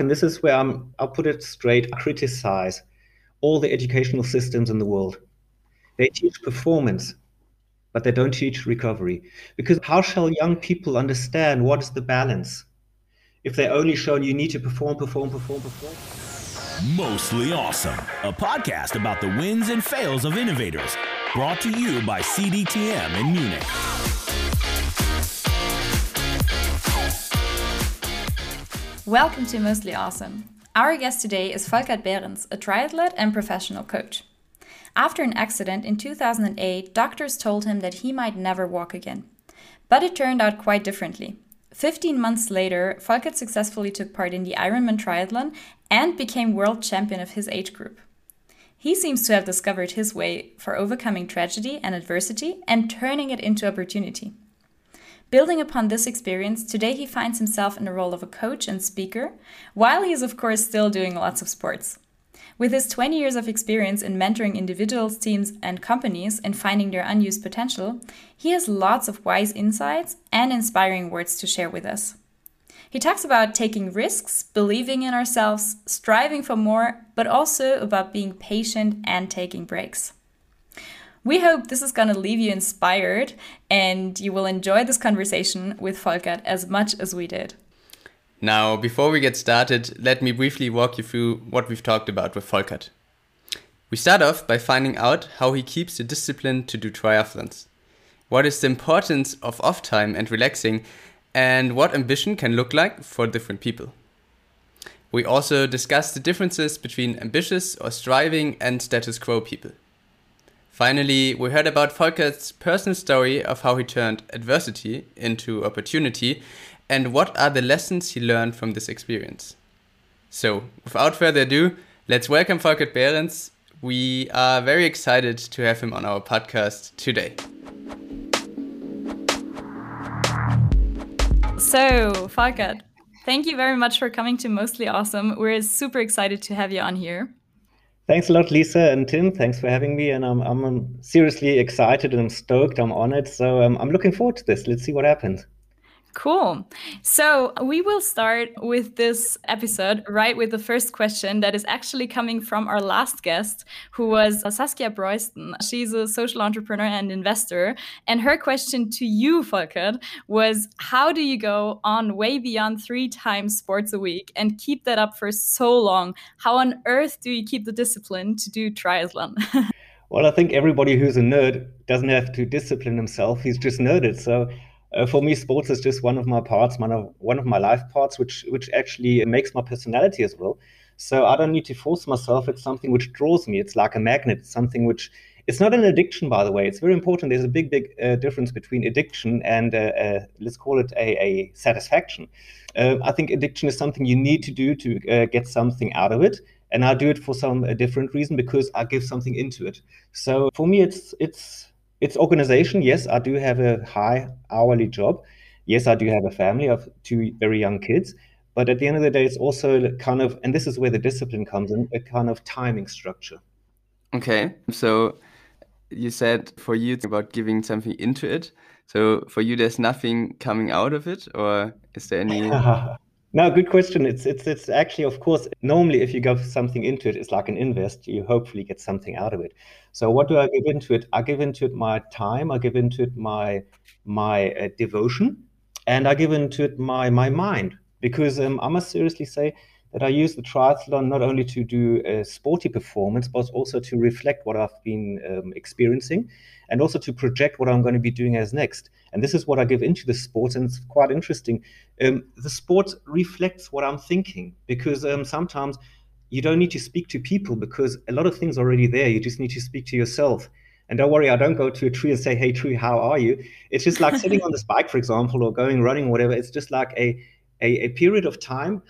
and this is where I'll put it straight, criticize all the educational systems in the world. They teach performance, but they don't teach recovery. Because how shall young people understand what is the balance if they're only shown you need to perform? Mostly Awesome, a podcast about the wins and fails of innovators, brought to you by CDTM in Munich. Welcome to Mostly Awesome. Our guest today is Volkert Behrens, a triathlete and professional coach. After an accident in 2008, doctors told him that he might never walk again. But it turned out quite differently. 15 months later, Volkert successfully took part in the Ironman triathlon and became world champion of his age group. He seems to have discovered his way for overcoming tragedy and adversity and turning it into opportunity. Building upon this experience, today he finds himself in the role of a coach and speaker, while he is of course still doing lots of sports. With his 20 years of experience in mentoring individuals, teams, and companies in finding their unused potential, he has lots of wise insights and inspiring words to share with us. He talks about taking risks, believing in ourselves, striving for more, but also about being patient and taking breaks. We hope this is going to leave you inspired and you will enjoy this conversation with Volkert as much as we did. Now, before we get started, let me briefly walk you through what we've talked about with Volkert. We start off by finding out how he keeps the discipline to do triathlons, what is the importance of off time and relaxing, and what ambition can look like for different people. We also discuss the differences between ambitious or striving and status quo people. Finally, we heard about Volkert's personal story of how he turned adversity into opportunity and what are the lessons he learned from this experience. So, without further ado, let's welcome Volkert Behrens. We are very excited to have him on our podcast today. So, Volkert, thank you very much for coming to Mostly Awesome. We're super excited to have you on here. Thanks a lot, Lisa and Tim. Thanks for having me. And I'm seriously excited and I'm stoked. I'm on it. So I'm looking forward to this. Let's see what happens. Cool. So we will start with this episode right with the first question that is actually coming from our last guest, who was Saskia Bruysten. She's a social entrepreneur and investor. And her question to you, Volkert, was how do you go on way beyond 3 times sports a week and keep that up for so long? How on earth do you keep the discipline to do triathlon? Well, I think everybody who's a nerd doesn't have to discipline himself. He's just nerded. So for me, sports is just one of my parts, one of my life parts, which actually makes my personality as well. So I don't need to force myself. It's something which draws me. It's like a magnet. It's something which, it's not an addiction, by the way. It's very important. There's a big difference between addiction and let's call it a satisfaction. I think addiction is something you need to do to get something out of it. And I do it for some different reason because I give something into it. So for me, it's organization. Yes, I do have a high hourly job. Yes, I do have a family of 2 very young kids. But at the end of the day, it's also kind of, and this is where the discipline comes in, a kind of timing structure. Okay. So you said for you, it's about giving something into it. So for you, there's nothing coming out of it, or is there any? No, good question. It's actually, of course, normally if you give something into it, it's like an invest. You hopefully get something out of it. So what do I give into it? I give into it my time. I give into it my devotion, and I give into it my mind. Because I must seriously say that I use the triathlon not only to do sporty performance, but also to reflect what I've been experiencing, and also to project what I'm going to be doing as next. And this is what I give into the sports, and it's quite interesting. The sport reflects what I'm thinking, because sometimes you don't need to speak to people because a lot of things are already there. You just need to speak to yourself. And don't worry, I don't go to a tree and say, hey, tree, how are you? It's just like sitting on this bike, for example, or going running, or whatever. It's just like a period of time,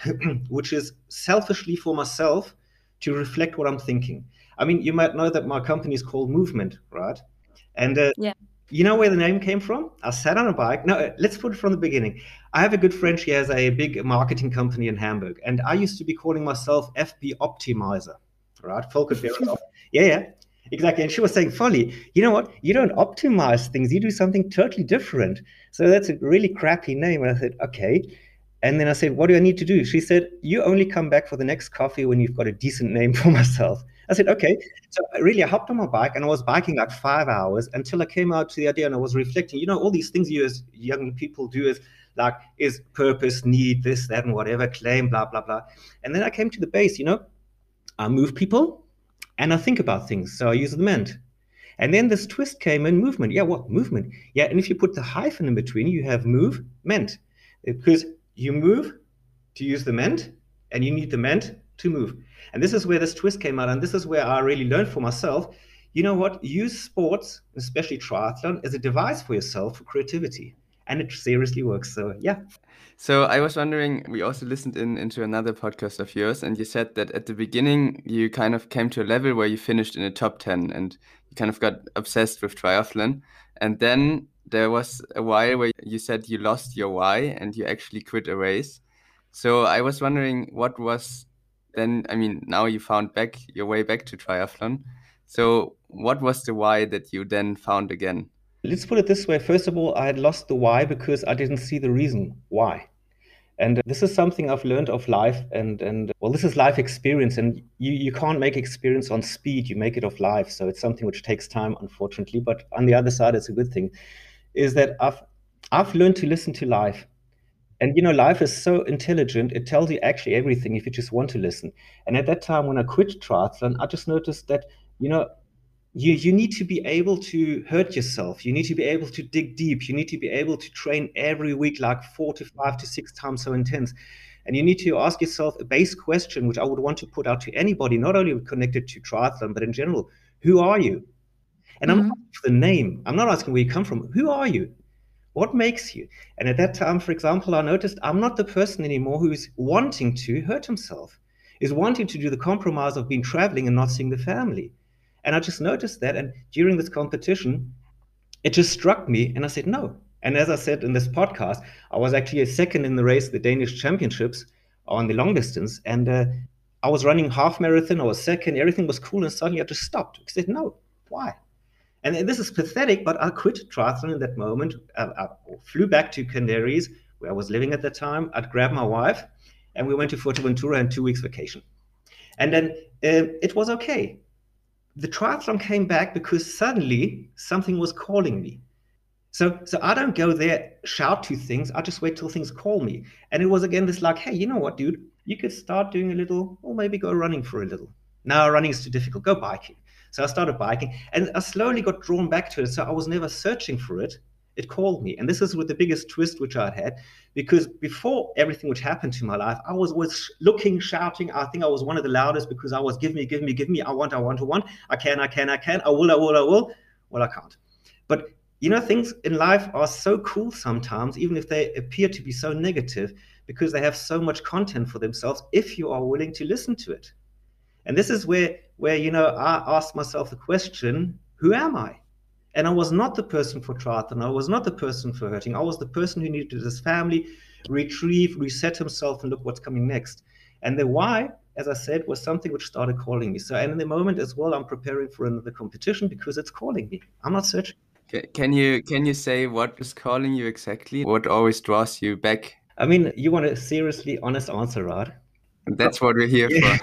which is selfishly for myself to reflect what I'm thinking. I mean, you might know that my company is called Movement, right? And yeah. You know where the name came from? I sat on a bike. No, let's put it from the beginning. I have a good friend. She has a big marketing company in Hamburg. And I used to be calling myself FB Optimizer, right? Volkert Behrens. Yeah, exactly. And she was saying, Folly, you know what? You don't optimize things. You do something totally different. So that's a really crappy name. And I said, okay. And then I said, what do I need to do? She said, you only come back for the next coffee when you've got a decent name for myself. I said, okay. So I hopped on my bike and I was biking like 5 hours until I came out to the idea and I was reflecting, you know, all these things you as young people do is like, is purpose, need, this, that, and whatever, claim, blah, blah, blah. And then I came to the base, you know, I move people and I think about things. So I use the ment. And then this twist came in movement. Yeah, what? Movement. Yeah, and if you put the hyphen in between, you have move, ment. Because you move to use the ment, and you need the ment to move. And this is where this twist came out, and this is where I really learned for myself, you know what? Use sports, especially triathlon, as a device for yourself for creativity. And it seriously works, so yeah. So I was wondering, we also listened into another podcast of yours, and you said that at the beginning, you kind of came to a level where you finished in the top 10, and you kind of got obsessed with triathlon. And then there was a while where you said you lost your why, and you actually quit a race. So I was wondering, what was then, I mean, now you found back your way back to triathlon. So what was the why that you then found again? Let's put it this way. First of all, I had lost the why because I didn't see the reason why. And this is something I've learned of life. And well, this is life experience. And you can't make experience on speed. You make it of life. So it's something which takes time, unfortunately. But on the other side, it's a good thing, is that I've learned to listen to life. And, you know, life is so intelligent. It tells you actually everything if you just want to listen. And at that time, when I quit triathlon, I just noticed that, you know, You need to be able to hurt yourself. You need to be able to dig deep. You need to be able to train every week, like 4 to 5 to 6 times so intense. And you need to ask yourself a base question, which I would want to put out to anybody, not only connected to triathlon, but in general, who are you? And I'm not asking for the name. I'm not asking where you come from. Who are you? What makes you? And at that time, for example, I noticed I'm not the person anymore who is wanting to hurt himself, is wanting to do the compromise of being traveling and not seeing the family. And I just noticed that. And during this competition, it just struck me. And I said, no. And as I said in this podcast, I was actually second in the race, the Danish championships on the long distance. And I was running half marathon. I was second. Everything was cool. And suddenly I just stopped. I said, no, why? And this is pathetic, but I quit triathlon in that moment. I flew back to Canaries, where I was living at the time. I'd grabbed my wife and we went to Fuerteventura and 2 weeks vacation. And then it was okay. The triathlon came back because suddenly something was calling me. So I don't go there, shout to things. I just wait till things call me. And it was again this like, hey, you know what, dude? You could start doing a little, or maybe go running for a little. No, running is too difficult. Go biking. So I started biking. And I slowly got drawn back to it. So I was never searching for it. It called me. And this is with the biggest twist which I had. Because before everything which happened to my life, I was always looking, shouting. I think I was one of the loudest because I was give me. I want. I can. I will. Well, I can't. But, you know, things in life are so cool sometimes, even if they appear to be so negative, because they have so much content for themselves if you are willing to listen to it. And this is where, you know, I asked myself the question, who am I? And I was not the person for triathlon. I was not the person for hurting. I was the person who needed his family, retrieve, reset himself, and look what's coming next. And the why, as I said, was something which started calling me. So, and in the moment as well, I'm preparing for another competition because it's calling me. I'm not searching. Can you say what is calling you exactly? What always draws you back? I mean, you want a seriously honest answer, right? That's what we're here for.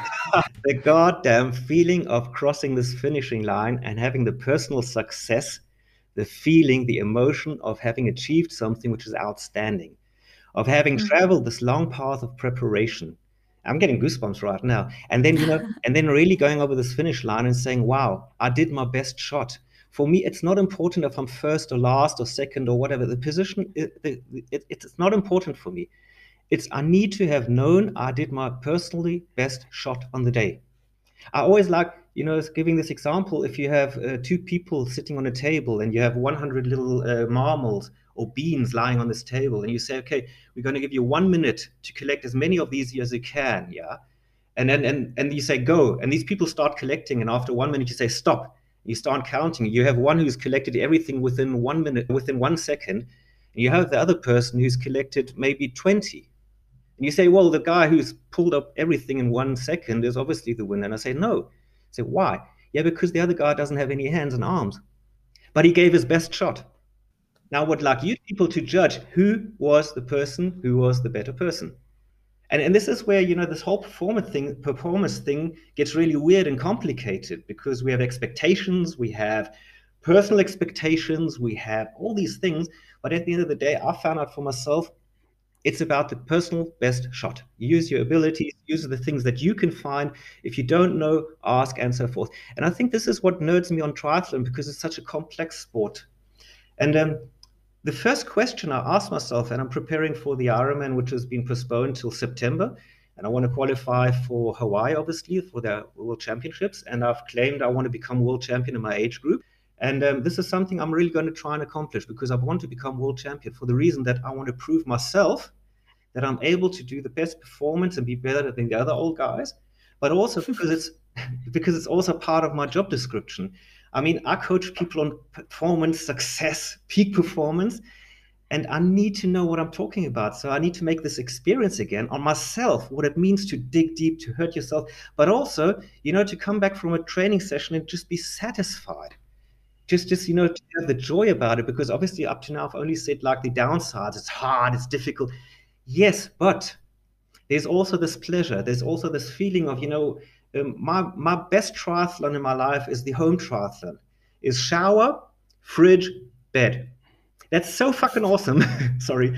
The goddamn feeling of crossing this finishing line and having the personal success, the feeling, the emotion of having achieved something which is outstanding, of having traveled this long path of preparation. I'm getting goosebumps right now. And then, you know, and then really going over this finish line and saying, wow, I did my best shot. For me, it's not important if I'm first or last or second or whatever. The position, it's not important for me. It's I need to have known I did my personally best shot on the day. I always like, you know, giving this example. If you have two people sitting on a table and you have 100 little marmals or beans lying on this table and you say, okay, we're going to give you 1 minute to collect as many of these as you can. Yeah. And then and you say, go. And these people start collecting. And after 1 minute, you say, stop. You start counting. You have one who's collected everything within 1 minute, within 1 second. And you have the other person who's collected maybe 20. And you say, well, the guy who's pulled up everything in 1 second is obviously the winner. And I say, no. I say, why? Yeah, because the other guy doesn't have any hands and arms. But he gave his best shot. Now, what luck you people to judge who was the person who was the better person. And this is where, you know, this whole performance thing gets really weird and complicated, because we have expectations, we have personal expectations, we have all these things. But at the end of the day, I found out for myself, it's about the personal best shot. Use your abilities, use the things that you can find. If you don't know, ask, and so forth. And I think this is what nerds me on triathlon, because it's such a complex sport. And the first question I asked myself, and I'm preparing for the Ironman, which has been postponed till September, and I want to qualify for Hawaii, obviously, for the World Championships, and I've claimed I want to become world champion in my age group. And this is something I'm really going to try and accomplish, because I want to become world champion for the reason that I want to prove myself that I'm able to do the best performance and be better than the other old guys, but also because it's also part of my job description. I mean, I coach people on performance, success, peak performance, and I need to know what I'm talking about. So I need to make this experience again on myself, what it means to dig deep, to hurt yourself, but also, you know, to come back from a training session and just be satisfied. Just, you know, to have the joy about it, because obviously up to now, I've only said like the downsides, it's hard, it's difficult. Yes, but there's also this pleasure. There's also this feeling of, you know, my best triathlon in my life is the home triathlon. Is shower, fridge, bed. That's so fucking awesome. Sorry.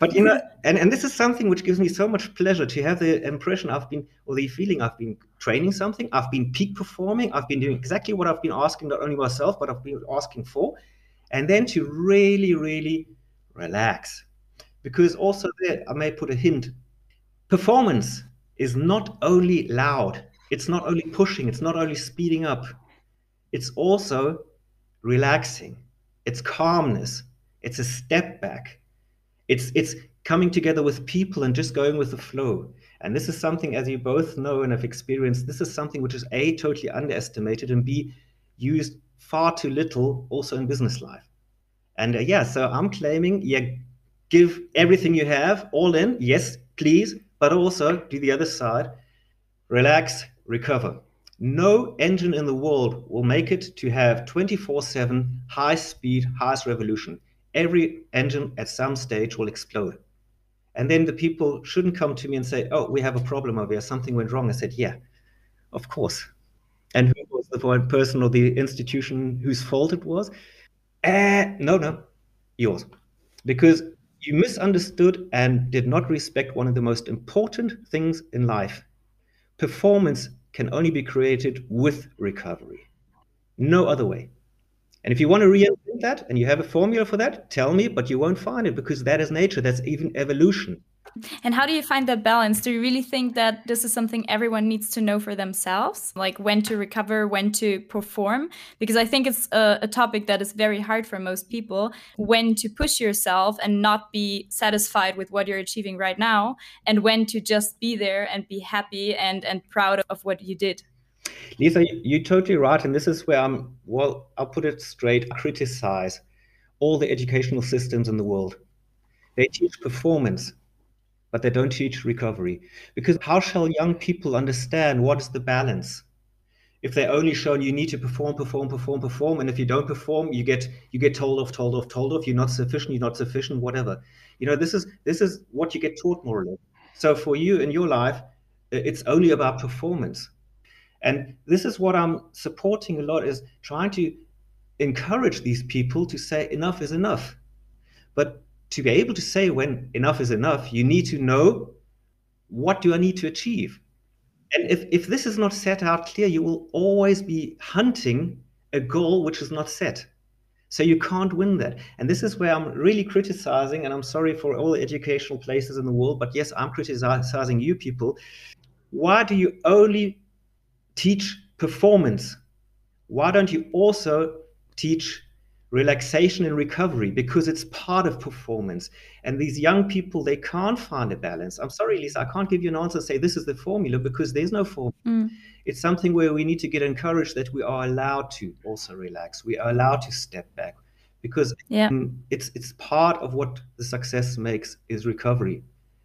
But you know, and this is something which gives me so much pleasure, to have the impression I've been training something, I've been peak performing, I've been doing exactly what I've been asking, not only myself, but I've been asking for. And then to really, really relax. Because also there, I may put a hint, performance is not only loud, it's not only pushing, it's not only speeding up, it's also relaxing, it's calmness, it's a step back, it's coming together with people and just going with the flow. And this is something, as you both know and have experienced, this is something which is A, totally underestimated, and B, used far too little also in business life. And so I'm claiming, give everything you have, all in, yes, please, but also do the other side, relax, recover. No engine in the world will make it to have 24/7 high speed, highest revolution. Every engine at some stage will explode. And then the people shouldn't come to me and say, oh, we have a problem over here, something went wrong. I said, yeah, of course. And who was the one person or the institution whose fault it was? No, yours. Because you misunderstood and did not respect one of the most important things in life. Performance can only be created with recovery. No other way. And if you want to reinvent that and you have a formula for that, tell me, but you won't find it, because that is nature. That's even evolution. And how do you find that balance? Do you really think that this is something everyone needs to know for themselves? Like when to recover, when to perform? Because I think it's a topic that is very hard for most people. When to push yourself and not be satisfied with what you're achieving right now, and when to just be there and be happy and proud of what you did. Lisa, you're totally right. And this is where I'll put it straight, I criticize all the educational systems in the world. They teach performance, but they don't teach recovery. Because how shall young people understand what is the balance if they're only shown you need to perform, and if you don't perform, you get told off, you're not sufficient, whatever. You know, this is what you get taught more or less. So for you in your life, it's only about performance. And this is what I'm supporting a lot, is trying to encourage these people to say enough is enough. But to be able to say when enough is enough, you need to know, what do I need to achieve? And if this is not set out clear, you will always be hunting a goal which is not set. So you can't win that. And this is where I'm really criticizing, and I'm sorry for all the educational places in the world, but yes, I'm criticizing you people. Why do you only teach performance? Why don't you also teach relaxation and recovery? Because it's part of performance. And these young people, they can't find a balance. I'm sorry, Lisa, I can't give you an answer, say this is the formula, because there's no formula. It's something where we need to get encouraged that we are allowed to also relax. We are allowed to step back, because it's part of what the success makes is recovery.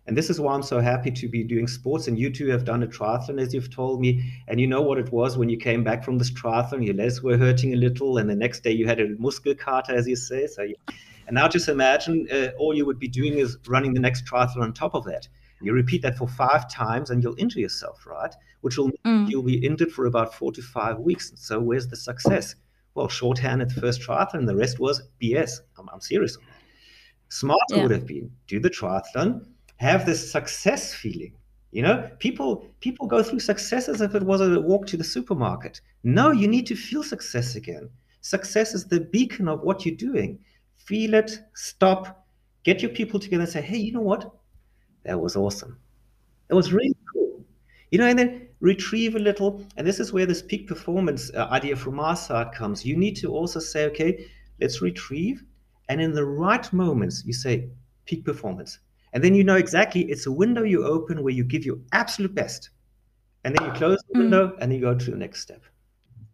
And this is why I'm so happy to be doing sports. And you two have done a triathlon, as you've told me. And you know what it was when you came back from this triathlon, your legs were hurting a little. And the next day you had a muscle carter, as you say. So, yeah. And now just imagine all you would be doing is running the next triathlon on top of that. You repeat that for 5 times and you'll injure yourself, right? Which will mean you'll be injured for about 4 to 5 weeks. So where's the success? Well, shorthand at the first triathlon, the rest was BS. I'm serious on that. Smarter would have been, do the triathlon, have this success feeling. You know, people go through success as if it was a walk to the supermarket. No, you need to feel success again. Success is the beacon of what you're doing. Feel it, stop, get your people together and say, hey, you know what? That was awesome. That was really cool. You know, and then retrieve a little. And this is where this peak performance idea from our side comes. You need to also say, okay, let's retrieve. And in the right moments, you say peak performance. And then you know exactly it's a window you open where you give your absolute best. And then you close the window and you go to the next step.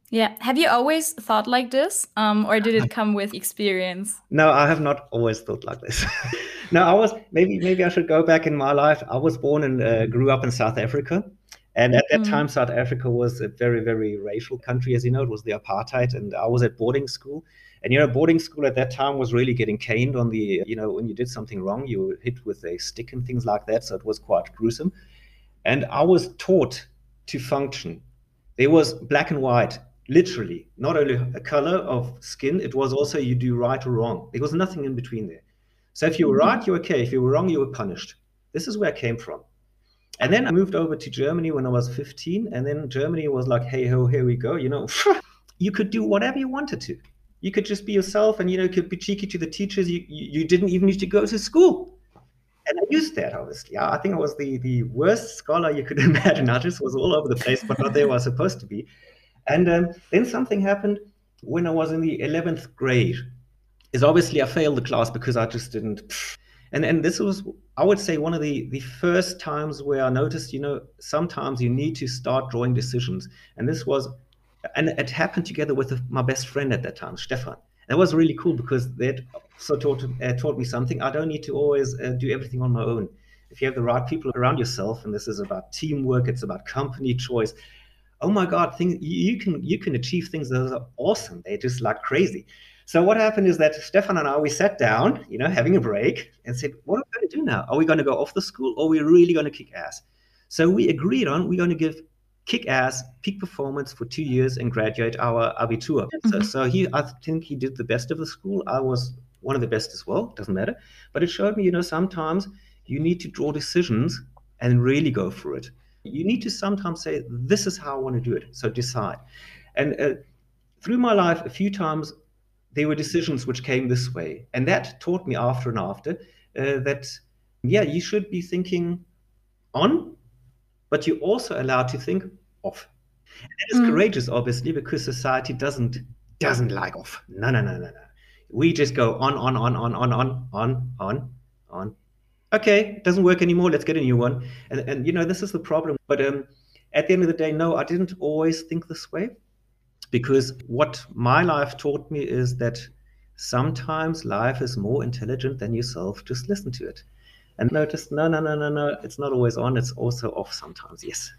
Yeah. Have you always thought like this? Or did it come with experience? No, I have not always thought like this. No, I was, maybe I should go back in my life. I was born and grew up in South Africa. And at that time, South Africa was a very, very racial country. As you know, it was the apartheid. And I was at boarding school. And, you know, boarding school at that time was really getting caned on the, you know, when you did something wrong, you were hit with a stick and things like that. So it was quite gruesome. And I was taught to function. There was black and white, literally, not only a color of skin, it was also you do right or wrong. There was nothing in between there. So if you were right, you were okay. If you were wrong, you were punished. This is where I came from. And then I moved over to Germany when I was 15. And then Germany was like, hey, ho, here we go. You know, you could do whatever you wanted to. You could just be yourself and, you know, you could be cheeky to the teachers. You didn't even need to go to school. And I used that, obviously. I think I was the worst scholar you could imagine. I just was all over the place, but not there where I was supposed to be. And then something happened when I was in the 11th grade. Is obviously I failed the class because I just didn't. And this was, I would say, one of the first times where I noticed, you know, sometimes you need to start drawing decisions. And this was, and it happened together with my best friend at that time, Stefan. That was really cool because that also taught me something. I don't need to always do everything on my own. If you have the right people around yourself, and this is about teamwork, it's about company choice. Oh my God, things you can achieve things that are awesome. They're just like crazy. So what happened is that Stefan and I, we sat down, you know, having a break and said, what are we going to do now? Are we going to go off the school or are we really going to kick ass? So we agreed on, we're going to give kick ass, peak performance for 2 years and graduate our Abitur. So he, I think he did the best of the school. I was one of the best as well, doesn't matter. But it showed me, you know, sometimes you need to draw decisions and really go for it. You need to sometimes say, this is how I want to do it. So decide. And through my life, a few times, there were decisions which came this way. And that taught me after and after that, yeah, you should be thinking on, but you're also allowed to think off. And it's courageous, obviously, because society doesn't like off. No. We just go on. Okay, it doesn't work anymore. Let's get a new one. And you know, this is the problem. But at the end of the day, no, I didn't always think this way, because what my life taught me is that sometimes life is more intelligent than yourself. Just listen to it and notice, no. It's not always on. It's also off sometimes. Yes.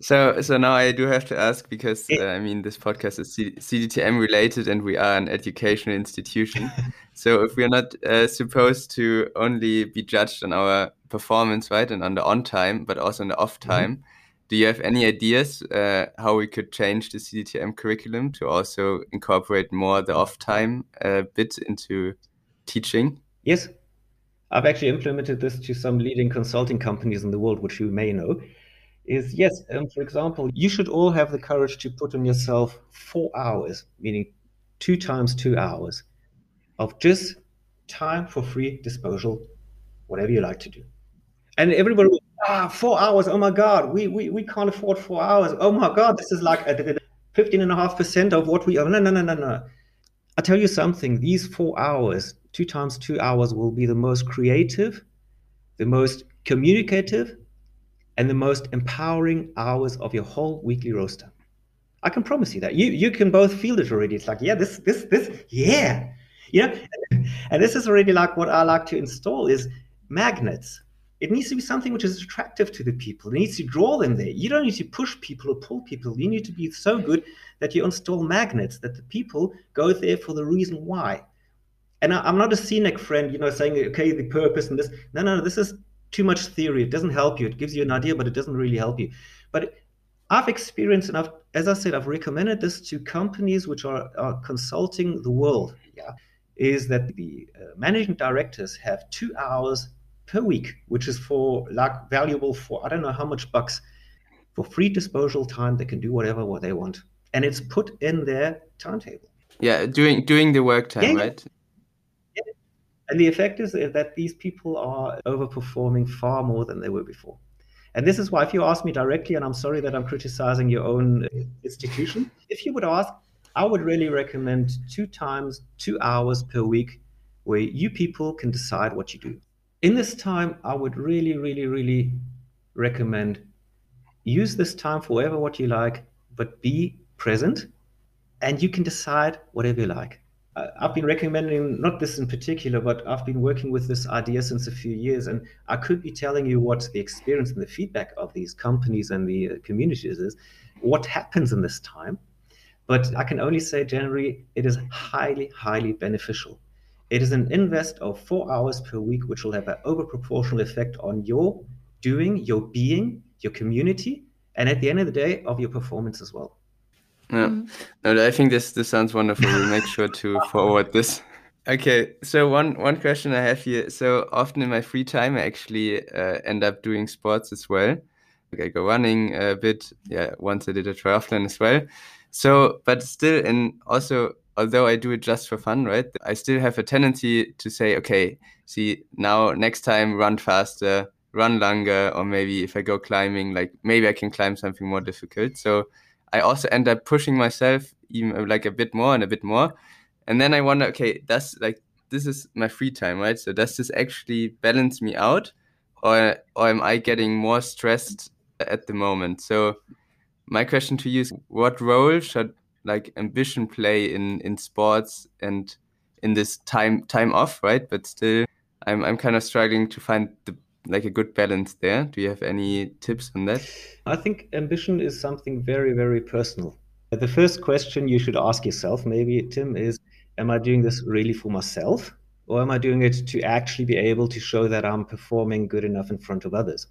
So now I do have to ask, because I mean, this podcast is CDTM related and we are an educational institution. So if we're not supposed to only be judged on our performance, right, and on the on time, but also on the off time, do you have any ideas how we could change the CDTM curriculum to also incorporate more the off time bit into teaching? Yes, I've actually implemented this to some leading consulting companies in the world, which you may know. Is yes, for example, you should all have the courage to put on yourself 4 hours, meaning 2 times 2 hours of just time for free disposal, whatever you like to do. And everybody, 4 hours, oh my God, we can't afford 4 hours. Oh my God, this is like 15.5% of what we own. No. I tell you something, these 4 hours, 2 times 2 hours will be the most creative, the most communicative, and the most empowering hours of your whole weekly roster. I can promise you that. You can both feel it already. It's like, yeah, this, yeah. You know? And this is already like what I like to install is magnets. It needs to be something which is attractive to the people. It needs to draw them there. You don't need to push people or pull people. You need to be so good that you install magnets, that the people go there for the reason why. And I'm not a cynic friend, you know, saying, okay, the purpose and this. No, no, no, this is too much theory. It doesn't help you. It gives you an idea, but it doesn't really help you. But I've experienced, and I've, as I said, I've recommended this to companies which are consulting the world. Yeah, is that the managing directors have 2 hours per week, which is for like valuable for, I don't know how much bucks, for free disposal time. They can do whatever they want. And it's put in their timetable. Yeah, doing the work time, yeah, right? Yeah. And the effect is that these people are overperforming far more than they were before. And this is why, if you ask me directly, and I'm sorry that I'm criticizing your own institution, if you would ask, I would really recommend 2 hours per week where you people can decide what you do. In this time, I would really, really, really recommend use this time for whatever what you like, but be present and you can decide whatever you like. I've been recommending, not this in particular, but I've been working with this idea since a few years, and I could be telling you what the experience and the feedback of these companies and the communities is, what happens in this time. But I can only say generally, it is highly, highly beneficial. It is an invest of 4 hours per week, which will have an overproportional effect on your doing, your being, your community, and at the end of the day, of your performance as well. Yeah. No, I think this sounds wonderful. We'll make sure to forward this. Okay, so one question I have here. So often in my free time, I actually end up doing sports as well. Like I go running a bit. Yeah, once I did a triathlon as well. So, but still, and also, although I do it just for fun, right? I still have a tendency to say, okay, see, now next time run faster, run longer, or maybe if I go climbing, like maybe I can climb something more difficult. So I also end up pushing myself even like a bit more. And then I wonder, okay, that's like, this is my free time, right? So does this actually balance me out, or am I getting more stressed at the moment? So my question to you is, what role should like ambition play in sports and in this time off, right? But still, I'm kind of struggling to find a good balance there. Do you have any tips on that? I think ambition is something very, very personal. The first question you should ask yourself, maybe, Tim, is, am I doing this really for myself? Or am I doing it to actually be able to show that I'm performing good enough in front of others?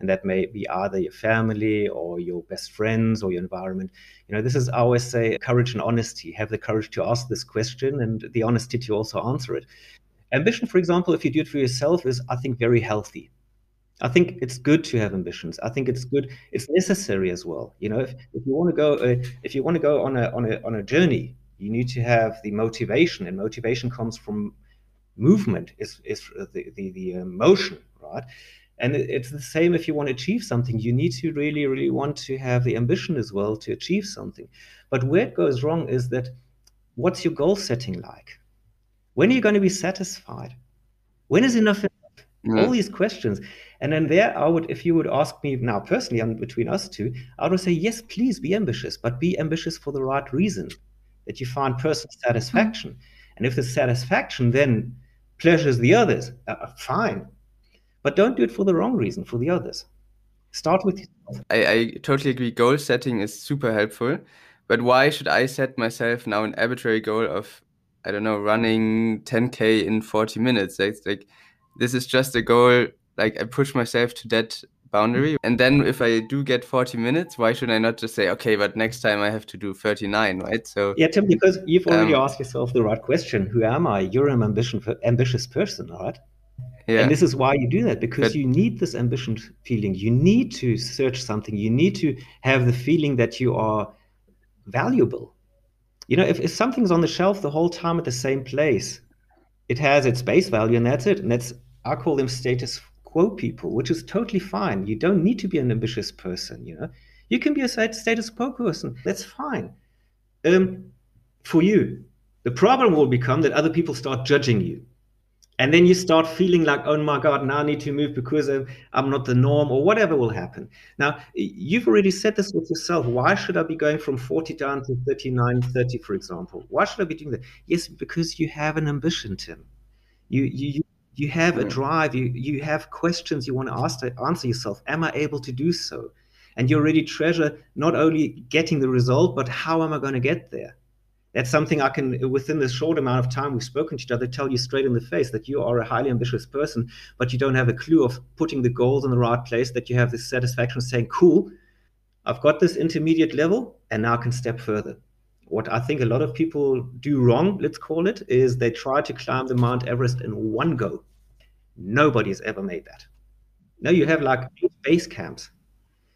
And that may be either your family or your best friends or your environment. You know, this is, I always say, courage and honesty. Have the courage to ask this question and the honesty to also answer it. Ambition, for example, if you do it for yourself, is, I think, very healthy. I think it's good to have ambitions. I think it's good. It's necessary as well. You know, if you want to go on a journey, you need to have the motivation, and motivation comes from movement, is the emotion, right? And it's the same if you want to achieve something. You need to really, really want to have the ambition as well to achieve something. But where it goes wrong is that, what's your goal setting like? When are you going to be satisfied? When is enough? Yeah. All these questions. And then there, I would, if you would ask me now personally, and between us two, I would say, yes, please be ambitious, but be ambitious for the right reason, that you find personal satisfaction. Mm-hmm. And if the satisfaction then pleasures the others, fine. But don't do it for the wrong reason, for the others. Start with yourself. I totally agree. Goal setting is super helpful. But why should I set myself now an arbitrary goal of, I don't know, running 10K in 40 minutes? Like this is just a goal. Like I push myself to that boundary. And then if I do get 40 minutes, why should I not just say, okay, but next time I have to do 39, right? So yeah, Tim, because you've already asked yourself the right question. Who am I? You're an ambitious person, right? Yeah. And this is why you do that, because you need this ambition feeling. You need to search something. You need to have the feeling that you are valuable. You know, if something's on the shelf the whole time at the same place, it has its base value and that's it. And that's, I call them status quo people, which is totally fine. You don't need to be an ambitious person, you know. You can be a status quo person. That's fine for you. The problem will become that other people start judging you. And then you start feeling like, oh my God, now I need to move because I'm not the norm, or whatever will happen. Now, you've already said this with yourself. Why should I be going from 40 down to 39, 30, for example? Why should I be doing that? Yes, because you have an ambition, Tim. You have a drive. You have questions you want to answer yourself. Am I able to do so? And you already treasure not only getting the result, but how am I going to get there? That's something I can, within this short amount of time we've spoken to each other, tell you straight in the face that you are a highly ambitious person, but you don't have a clue of putting the goals in the right place, that you have this satisfaction of saying, cool, I've got this intermediate level and now I can step further. What I think a lot of people do wrong, let's call it, is they try to climb the Mount Everest in one go. Nobody's ever made that. Now you have like base camps.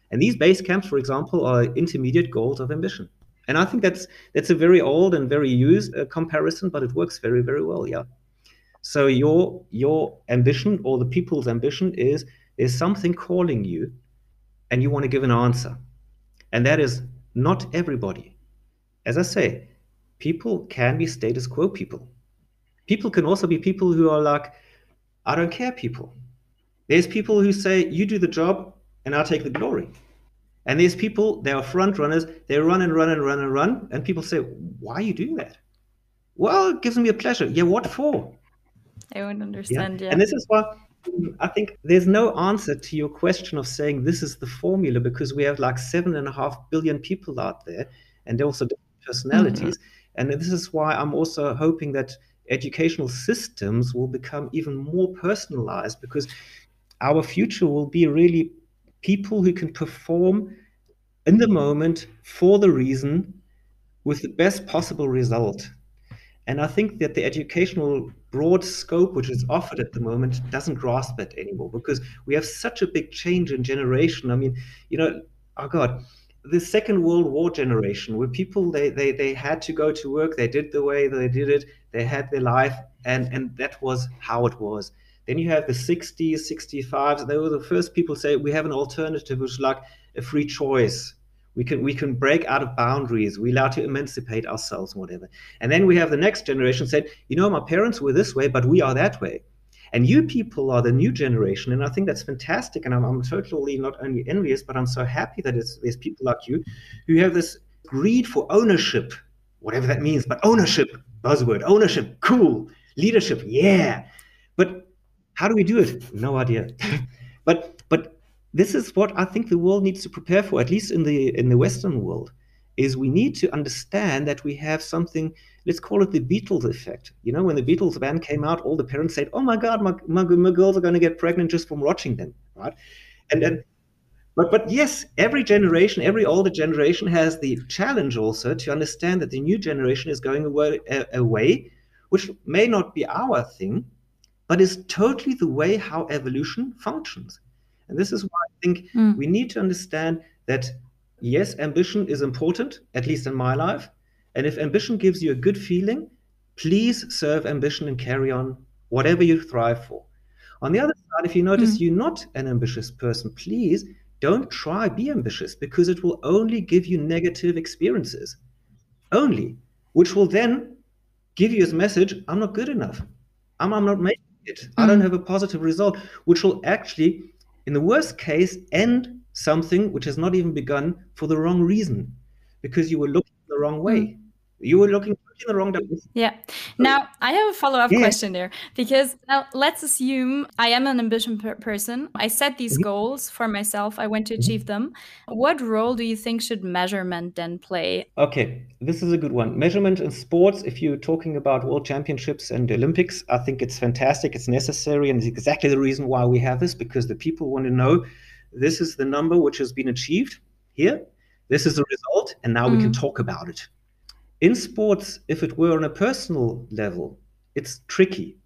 And these base camps, for example, are intermediate goals of ambition. And I think that's a very old and very used comparison, but it works very, very well, yeah. So your ambition, or the people's ambition, is there's something calling you and you want to give an answer. And that is not everybody. As I say, people can be status quo people. People can also be people who are like, I don't care people. There's people who say, you do the job and I'll take the glory. And there's people, they are front runners, they run and run and run and run. And people say, why are you doing that? Well, it gives me a pleasure. Yeah, what for? I don't understand, yeah. And this is why I think there's no answer to your question of saying this is the formula, because we have like 7.5 billion people out there and they're also different personalities. Mm-hmm. And this is why I'm also hoping that educational systems will become even more personalized, because our future will be really people who can perform in the moment for the reason with the best possible result. And I think that the educational broad scope which is offered at the moment doesn't grasp it anymore, because we have such a big change in generation. I mean, you know, oh God, the Second World War generation, where people, they had to go to work, they did the way they did it, they had their life, and that was how it was. Then you have the 60s, 65s. They were the first people to say, we have an alternative, which is like a free choice. We can break out of boundaries. We're allowed to emancipate ourselves, whatever. And then we have the next generation said, you know, my parents were this way, but we are that way. And you people are the new generation. And I think that's fantastic. And I'm totally not only envious, but I'm so happy that there's people like you who have this greed for ownership, whatever that means. But ownership, buzzword, ownership, cool. Leadership, yeah. But how do we do it? No idea. But this is what I think the world needs to prepare for, at least in the Western world, is we need to understand that we have something, let's call it the Beatles effect. You know, when the Beatles band came out, all the parents said, oh my God, my girls are going to get pregnant just from watching them, right? But yes, every generation, every older generation has the challenge also to understand that the new generation is going away, which may not be our thing, but is totally the way how evolution functions. And this is why I think we need to understand that, yes, ambition is important, at least in my life. And if ambition gives you a good feeling, please serve ambition and carry on whatever you thrive for. On the other side, if you notice you're not an ambitious person, please don't try to be ambitious, because it will only give you negative experiences, only, which will then give you this message, I'm not good enough. I'm not making it. I don't have a positive result, which will actually, in the worst case, end something which has not even begun for the wrong reason, because you were looking the wrong way. You were looking in the wrong direction. Yeah. Now, I have a follow-up question there, because now let's assume I am an ambition person. I set these goals for myself. I want to achieve them. What role do you think should measurement then play? Okay, this is a good one. Measurement in sports, if you're talking about world championships and Olympics, I think it's fantastic. It's necessary. And it's exactly the reason why we have this, because the people want to know, this is the number which has been achieved here. This is the result. And now we can talk about it. In sports, if it were on a personal level, it's tricky.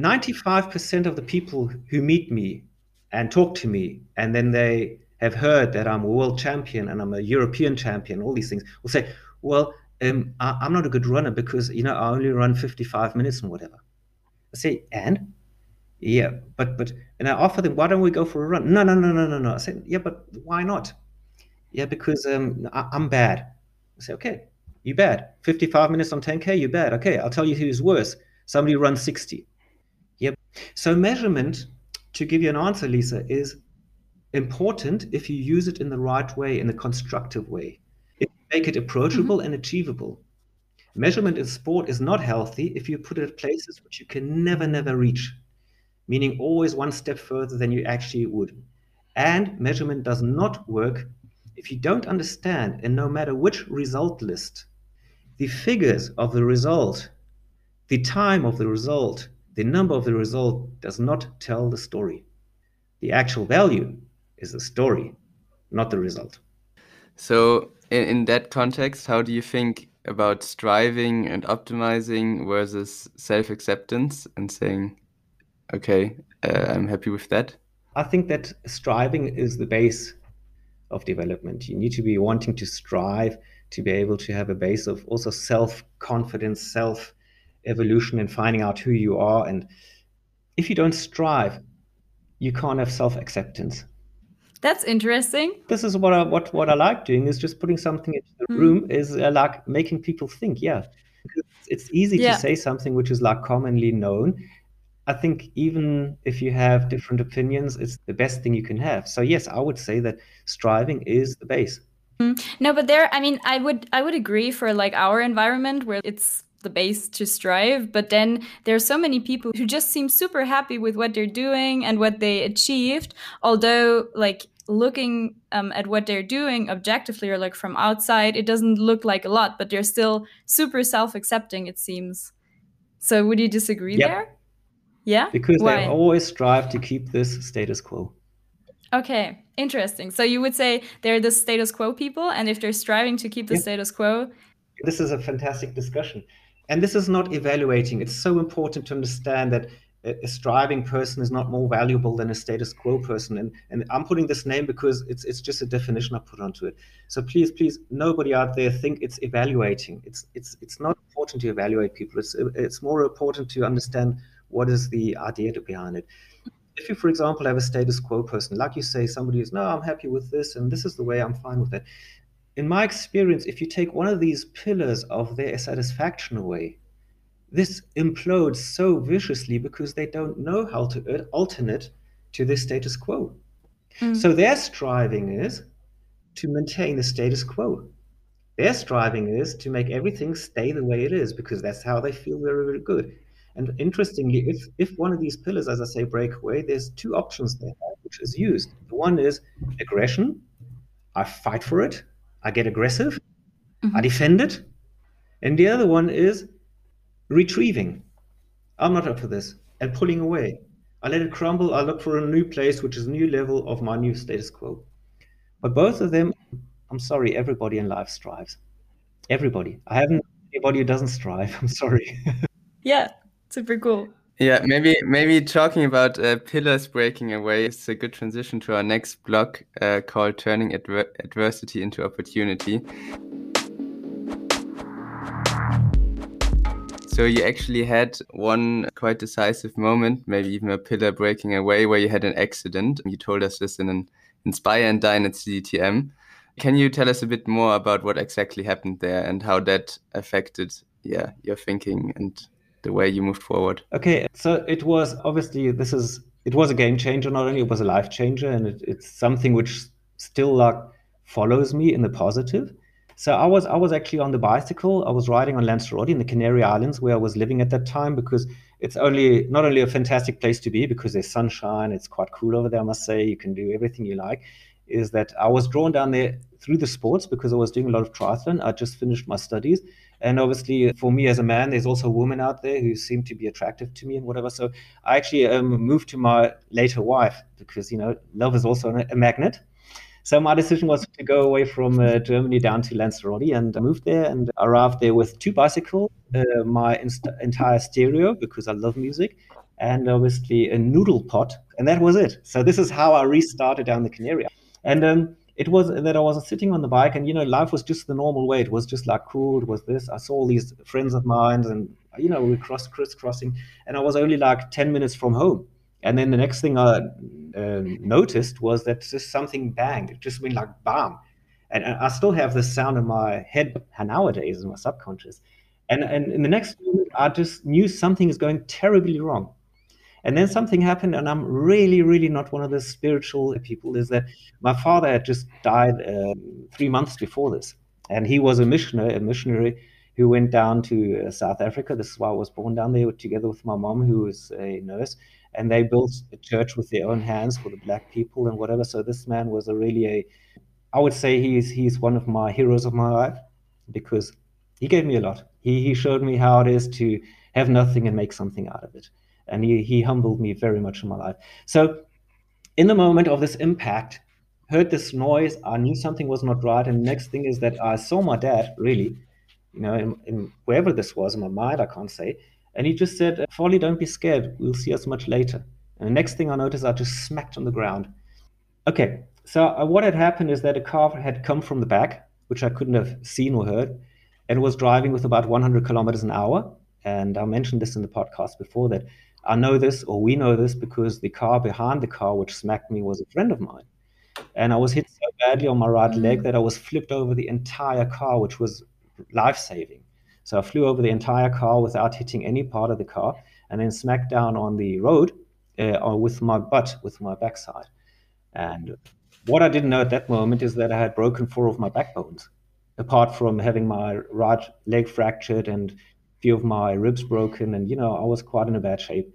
95% of the people who meet me and talk to me, and then they have heard that I'm a world champion and I'm a European champion, all these things, will say, well, I'm not a good runner because, you know, I only run 55 minutes and whatever. I say, and? Yeah, but, and I offer them, why don't we go for a run? No. I say, yeah, but why not? Yeah, because I'm bad. I say, okay. You bad. 55 minutes on 10K, you bad. Okay, I'll tell you who's worse. Somebody runs 60. Yep. So measurement, to give you an answer, Lisa, is important if you use it in the right way, in a constructive way. If you make it approachable and achievable. Measurement in sport is not healthy if you put it at places which you can never reach, meaning always one step further than you actually would. And measurement does not work if you don't understand, and no matter which result list the figures of the result, the time of the result, the number of the result does not tell the story. The actual value is the story, not the result. So in that context, how do you think about striving and optimizing versus self-acceptance and saying, okay, I'm happy with that? I think that striving is the base of development. You need to be wanting to strive to be able to have a base of also self-confidence, self-evolution, and finding out who you are. And if you don't strive, you can't have self-acceptance. That's interesting. This is what I like doing, is just putting something into the room, is like making people think. Yeah, it's easy to say something which is like commonly known. I think even if you have different opinions, it's the best thing you can have. So yes, I would say that striving is the base. No, but there, I mean, I would agree for like our environment where it's the base to strive, but then there are so many people who just seem super happy with what they're doing and what they achieved, although like looking at what they're doing objectively or like from outside, it doesn't look like a lot, but they're still super self-accepting, it seems. So would you disagree there? Yeah? Because Why? They always strive to keep this status quo. Okay, interesting. So you would say they're the status quo people, and if they're striving to keep the status quo... This is a fantastic discussion. And this is not evaluating. It's so important to understand that a striving person is not more valuable than a status quo person. And I'm putting this name because it's just a definition I put onto it. So please, nobody out there think it's evaluating. It's not important to evaluate people. It's more important to understand what is the idea behind it. If you, for example, have a status quo person, like you say, somebody is, no, I'm happy with this, and this is the way, I'm fine with that. In my experience, if you take one of these pillars of their satisfaction away, this implodes so viciously because they don't know how to alternate to this status quo. So their striving is to maintain the status quo. Their striving is to make everything stay the way it is because that's how they feel very, very good. And interestingly, if one of these pillars, as I say, break away, there's two options they have, which is used. The one is aggression. I fight for it. I get aggressive. I defend it. And the other one is retrieving. I'm not up for this. And pulling away. I let it crumble. I look for a new place, which is a new level of my new status quo. But both of them, I'm sorry, everybody in life strives. Everybody. I haven't anybody who doesn't strive. I'm sorry. Yeah. Super cool. Yeah, maybe talking about pillars breaking away is a good transition to our next block called Turning Adversity into Opportunity. So you actually had one quite decisive moment, maybe even a pillar breaking away, where you had an accident. You told us this in an Inspire and Dine at CDTM. Can you tell us a bit more about what exactly happened there and how that affected your thinking and the way you moved forward? Okay, so it was obviously it was a game changer. Not only it was a life changer, and it's something which still like follows me in the positive. So I was actually on the bicycle. I was riding on Lanzarote in the Canary Islands, where I was living at that time, because it's not only a fantastic place to be because there's sunshine. It's quite cool over there, I must say. You can do everything you like. Is that I was drawn down there through the sports because I was doing a lot of triathlon. I just finished my studies. And obviously, for me as a man, there's also women out there who seem to be attractive to me and whatever. So I actually moved to my later wife because, love is also a magnet. So my decision was to go away from Germany down to Lanzarote, and I moved there and arrived there with two bicycles, my entire stereo because I love music, and obviously a noodle pot. And that was it. So this is how I restarted down the Canary. And it was that I was sitting on the bike and, life was just the normal way. It was just like cool. It was this. I saw all these friends of mine and, we crisscrossing. And I was only like 10 minutes from home. And then the next thing I noticed was that just something banged. It just went like bam. And I still have this sound in my head nowadays, in my subconscious. And in the next moment, I just knew something is going terribly wrong. And then something happened, and I'm really, really not one of the spiritual people, is that my father had just died 3 months before this. And he was a missionary who went down to South Africa. This is why I was born down there, together with my mom, who is a nurse. And they built a church with their own hands for the black people and whatever. So this man was I would say he's one of my heroes of my life, because he gave me a lot. He showed me how it is to have nothing and make something out of it. And he humbled me very much in my life. So in the moment of this impact, heard this noise, I knew something was not right. And the next thing is that I saw my dad, really, you know, in wherever this was in my mind, I can't say. And he just said, Folly, don't be scared. We'll see us much later. And the next thing I noticed, I just smacked on the ground. Okay, so what had happened is that a car had come from the back, which I couldn't have seen or heard, and was driving with about 100 kilometers an hour. And I mentioned this in the podcast before that I know this, or we know this, because the car behind the car, which smacked me, was a friend of mine. And I was hit so badly on my right leg that I was flipped over the entire car, which was life-saving. So I flew over the entire car without hitting any part of the car, and then smacked down on the road with my butt, with my backside. And what I didn't know at that moment is that I had broken 4 of my backbones, apart from having my right leg fractured and a few of my ribs broken. And, you know, I was quite in a bad shape.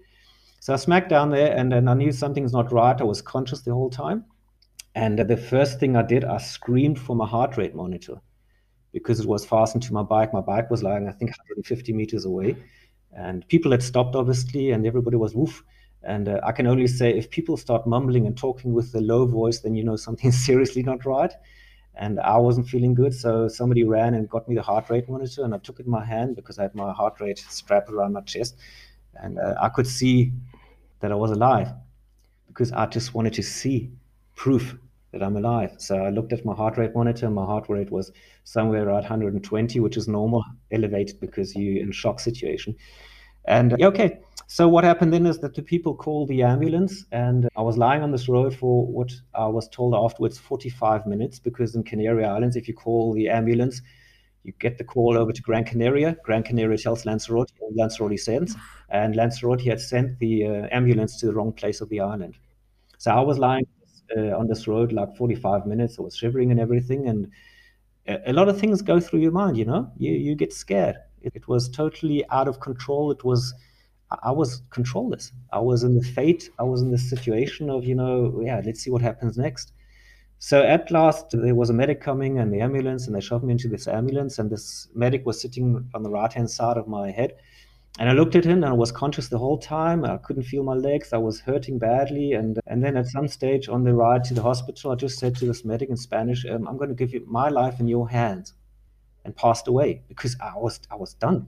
So I smacked down there, and then I knew something's not right. I was conscious the whole time. And the first thing I did, I screamed for my heart rate monitor because it was fastened to my bike. My bike was lying, I think, 150 meters away. And people had stopped, obviously, and everybody was woof. And I can only say if people start mumbling and talking with a low voice, then you know something's seriously not right. And I wasn't feeling good. So somebody ran and got me the heart rate monitor, and I took it in my hand because I had my heart rate strap around my chest. And I could see that I was alive because I just wanted to see proof that I'm alive. So I looked at my heart rate monitor, and my heart rate was somewhere around 120, which is normal, elevated because you're in a shock situation. And okay, so what happened then is that the people called the ambulance, and I was lying on this road for what I was told afterwards, 45 minutes, because in Canary Islands, if you call the ambulance, you get the call over to Gran Canaria. Gran Canaria tells Lanzarote, and Lanzarote sends, and Lanzarote had sent the ambulance to the wrong place of the island. So I was lying on this road like 45 minutes. I was shivering and everything, and a lot of things go through your mind, you know, you get scared. It was totally out of control. I was controlless. I was in the fate. I was in the situation of, you know, yeah, let's see what happens next. So at last, there was a medic coming and the ambulance, and they shoved me into this ambulance. And this medic was sitting on the right-hand side of my head. And I looked at him, and I was conscious the whole time. I couldn't feel my legs. I was hurting badly. And then at some stage on the ride to the hospital, I just said to this medic in Spanish, I'm going to give you my life in your hands, and passed away because I was done.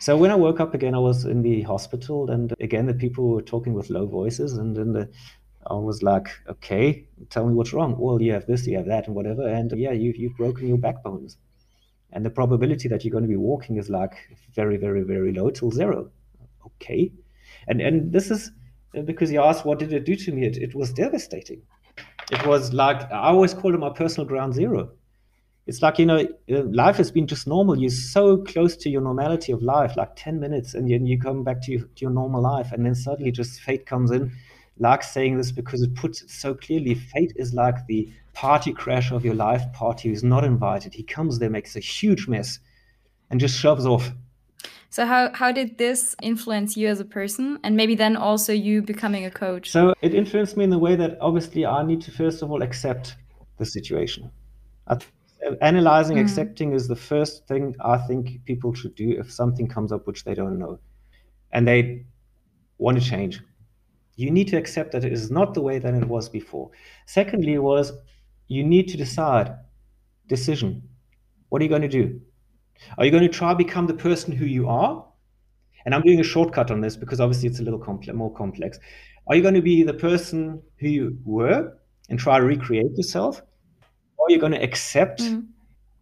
So when I woke up again, I was in the hospital, and again, the people were talking with low voices, and then I was like, okay, tell me what's wrong. Well, you have this, you have that, and whatever, and yeah, you've broken your backbones. And the probability that you're going to be walking is like very, very, very low till zero. Okay. And this is because you asked, what did it do to me? It was devastating. It was like, I always called it my personal ground zero. It's like, you know, life has been just normal. You're so close to your normality of life, like 10 minutes, and then you come back to your normal life. And then suddenly just fate comes in, like saying this because it puts it so clearly. Fate is like the party crash of your life party who's not invited. He comes there, makes a huge mess, and just shoves off. So how did this influence you as a person? And maybe then also you becoming a coach? So it influenced me in the way that obviously I need to, first of all, accept the situation. Analyzing, accepting is the first thing I think people should do if something comes up which they don't know and they want to change. You need to accept that it is not the way that it was before. Secondly, was you need to decision. What are you going to do? Are you going to try to become the person who you are? And I'm doing a shortcut on this because obviously it's a little more complex. Are you going to be the person who you were and try to recreate yourself? You're going to accept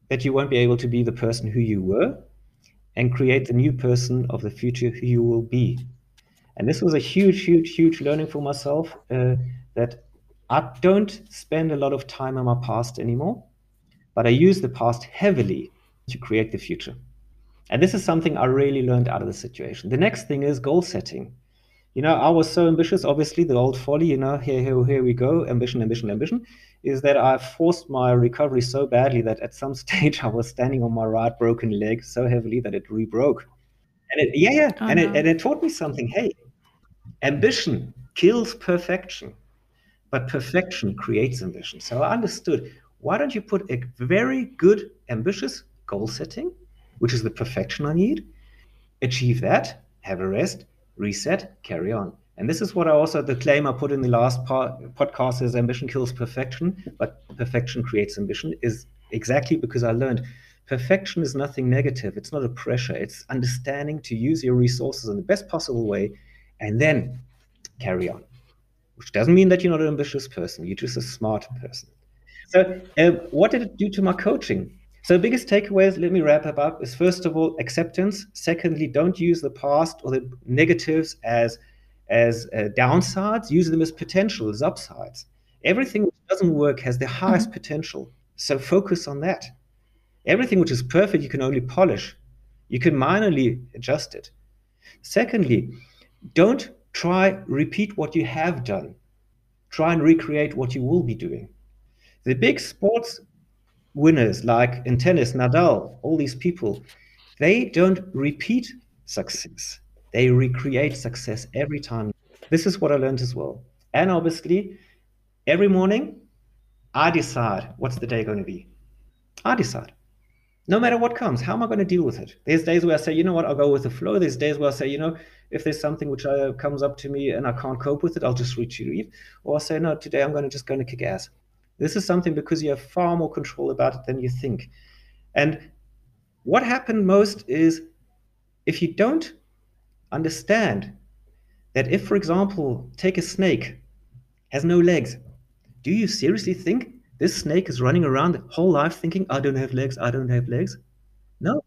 that you won't be able to be the person who you were and create the new person of the future who you will be. And this was a huge, huge, huge learning for myself that I don't spend a lot of time on my past anymore, but I use the past heavily to create the future. And this is something I really learned out of the situation. The next thing is goal setting. You know, I was so ambitious, obviously, the old Folly, you know, here we go, ambition, ambition, ambition, is that I forced my recovery so badly that at some stage I was standing on my right broken leg so heavily that it re-broke. And it taught me something. Hey, ambition kills perfection, but perfection creates ambition. So I understood, why don't you put a very good, ambitious goal setting which is the perfection I need, achieve that, have a rest, reset, carry on. And this is what I also, the claim I put in the last podcast is ambition kills perfection, but perfection creates ambition, is exactly because I learned perfection is nothing negative. It's not a pressure. It's understanding to use your resources in the best possible way and then carry on, which doesn't mean that you're not an ambitious person. You're just a smart person. So what did it do to my coaching? So biggest takeaways, let me wrap up, is first of all, acceptance. Secondly, don't use the past or the negatives as downsides. Use them as potential, as upsides. Everything which doesn't work has the highest potential. So focus on that. Everything which is perfect, you can only polish. You can minorly adjust it. Secondly, don't try repeat what you have done. Try and recreate what you will be doing. The big sports winners, like in tennis, Nadal, all these people, they don't repeat success. They recreate success every time. This is what I learned as well. And obviously, every morning, I decide what's the day going to be. I decide. No matter what comes, how am I going to deal with it? There's days where I say, you know what, I'll go with the flow. There's days where I say, you know, if there's something which comes up to me and I can't cope with it, I'll just retreat. Or I'll say, no, today I'm going to kick ass. This is something because you have far more control about it than you think. And what happened most is if you don't understand that if, for example, take a snake, has no legs, do you seriously think this snake is running around the whole life thinking, I don't have legs, I don't have legs? No.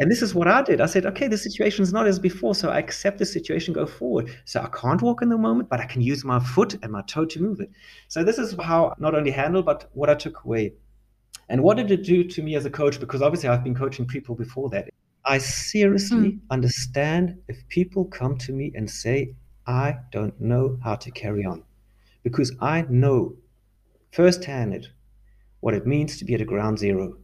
And this is what I did. I said, okay, the situation is not as before, so I accept the situation, go forward. So I can't walk in the moment, but I can use my foot and my toe to move it. So this is how I not only handled, but what I took away. And what did it do to me as a coach? Because obviously I've been coaching people before that. I seriously understand if people come to me and say, I don't know how to carry on, because I know firsthand what it means to be at a ground zero.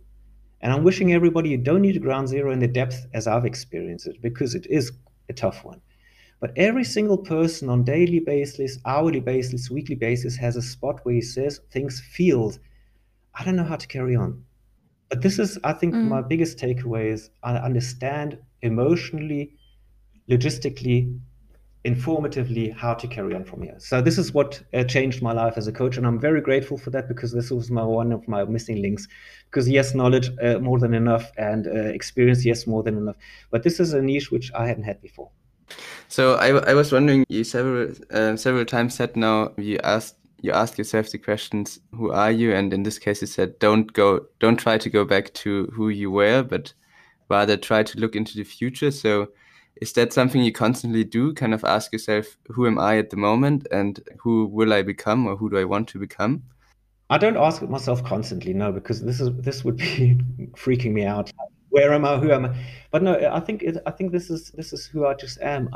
And I'm wishing everybody you don't need a ground zero in the depth as I've experienced it, because it is a tough one. But every single person on daily basis, hourly basis, weekly basis has a spot where he says things feels, I don't know how to carry on. But this is, I think, my biggest takeaway is I understand emotionally, logistically, informatively how to carry on from here. So this is what changed my life as a coach, and I'm very grateful for that, because this was one of my missing links. Because yes, knowledge more than enough, and experience, yes, more than enough, but this is a niche which I hadn't had before. So I was wondering, you several times said now you ask yourself the questions, who are you? And in this case you said don't try to go back to who you were, but rather try to look into the future. So is that something you constantly do, kind of ask yourself, who am I at the moment and who will I become, or who do I want to become? I don't ask it myself constantly, no, because this would be freaking me out. Where am I? Who am I? But no, I think this is who I just am.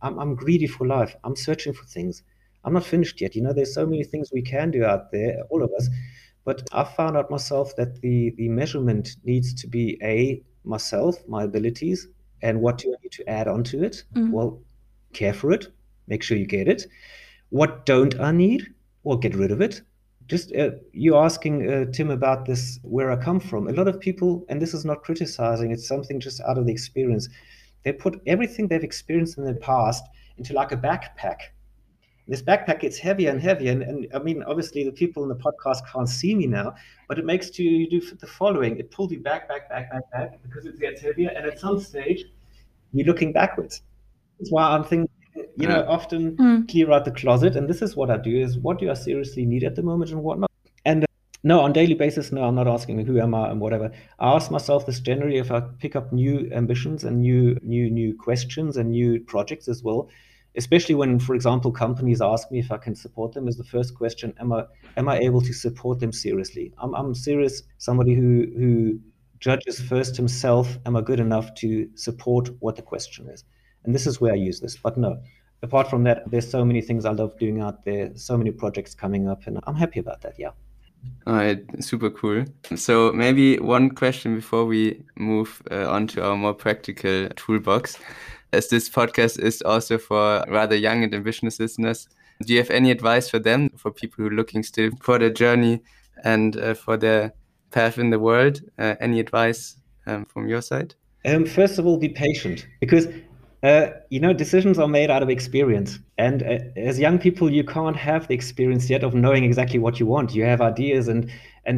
I'm greedy for life. I'm searching for things. I'm not finished yet. You know, there's so many things we can do out there, all of us. But I found out myself that the measurement needs to be A, myself, my abilities, and what do I need to add on to it? Well, care for it. Make sure you get it. What don't I need? Well, get rid of it. Just you asking Tim about this, where I come from. A lot of people, and this is not criticizing, it's something just out of the experience. They put everything they've experienced in the past into like a backpack. This backpack gets heavier and heavier. And I mean, obviously the people in the podcast can't see me now, but it makes you do the following. It pulls you back, because it gets heavier. And at some stage, you're looking backwards. That's why I'm thinking, you know, often clear out the closet. And this is what I do is, what do I seriously need at the moment and what not? And no, on daily basis, no, I'm not asking who am I and whatever. I ask myself this generally, if I pick up new ambitions and new questions and new projects as well, especially when, for example, companies ask me if I can support them, is the first question, am I able to support them seriously? I'm serious, somebody who judges first himself, am I good enough to support what the question is? And this is where I use this, but no. Apart from that, there's so many things I love doing out there, so many projects coming up, and I'm happy about that, yeah. All right, super cool. So maybe one question before we move on to our more practical toolbox. As this podcast is also for rather young and ambitious listeners, do you have any advice for them, for people who are looking still for their journey and for their path in the world? Any advice from your side? First of all, be patient, because decisions are made out of experience. And as young people, you can't have the experience yet of knowing exactly what you want. You have ideas, and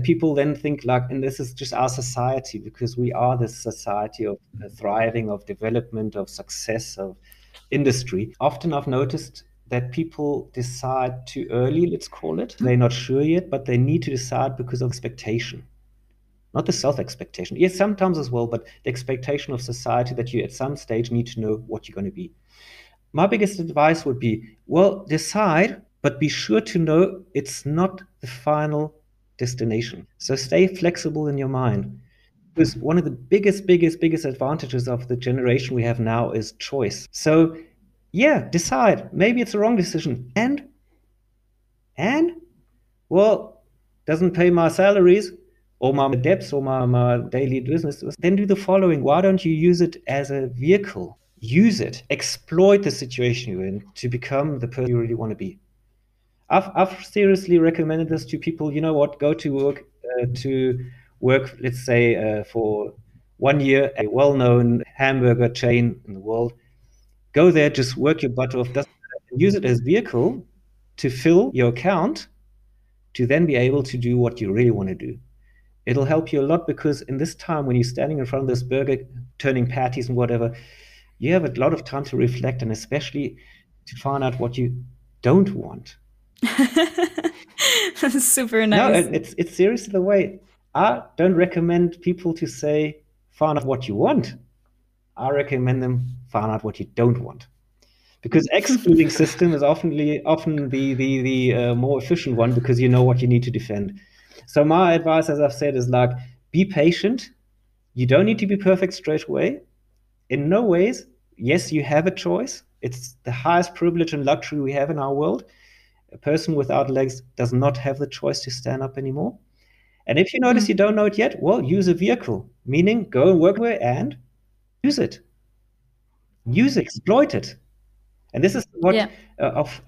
people then think like, and this is just our society, because we are this society of thriving, of development, of success, of industry. Often I've noticed that people decide too early, let's call it. They're not sure yet, but they need to decide because of expectation. Not the self-expectation. Yes, sometimes as well, but the expectation of society that you at some stage need to know what you're going to be. My biggest advice would be, well, decide, but be sure to know it's not the final destination. So stay flexible in your mind. Because one of the biggest advantages of the generation we have now is choice. So yeah, decide. Maybe it's a wrong decision. And well, doesn't pay my salaries, or my debts, or my daily business, then do the following. Why don't you use it as a vehicle? Use it. Exploit the situation you're in to become the person you really want to be. I've seriously recommended this to people. You know what? Go to work, let's say, for 1 year at a well-known hamburger chain in the world. Go there, just work your butt off. Use it as a vehicle to fill your account to then be able to do what you really want to do. It'll help you a lot, because in this time when you're standing in front of this burger, turning patties and whatever, you have a lot of time to reflect, and especially to find out what you don't want. That's super nice. No, it's seriously the way. I don't recommend people to say, find out what you want. I recommend them find out what you don't want. Because excluding system is often the more efficient one, because you know what you need to defend. So my advice, as I've said, is like, be patient. You don't need to be perfect straight away. In no ways. Yes, you have a choice. It's the highest privilege and luxury we have in our world. A person without legs does not have the choice to stand up anymore. And if you notice you don't know it yet, well, use a vehicle, meaning go and work away and use it. Use it, exploit it. And this is what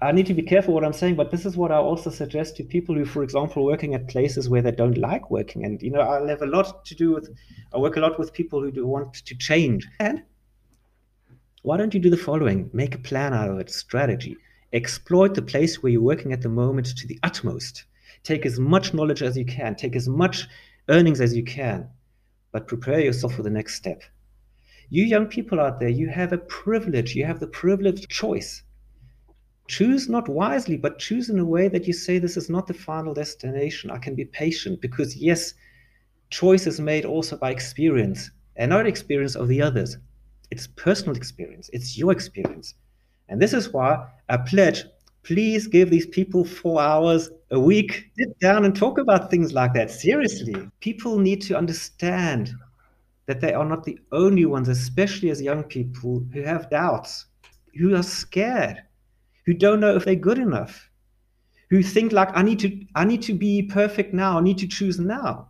I need to be careful what I'm saying, but this is what I also suggest to people who, for example, working at places where they don't like working. And, you know, I work a lot with people who do want to change. And why don't you do the following? Make a plan out of it, strategy. Exploit the place where you're working at the moment to the utmost. Take as much knowledge as you can. Take as much earnings as you can. But prepare yourself for the next step. You young people out there, you have a privilege. You have the privileged choice. Choose not wisely, but choose in a way that you say, this is not the final destination. I can be patient, because yes, choice is made also by experience, and not experience of the others. It's personal experience. It's your experience. And this is why I pledge, please give these people 4 hours a week. Sit down and talk about things like that. Seriously, people need to understand that they are not the only ones, especially as young people, who have doubts, who are scared, who don't know if they're good enough, who think like, I need to be perfect now, I need to choose now.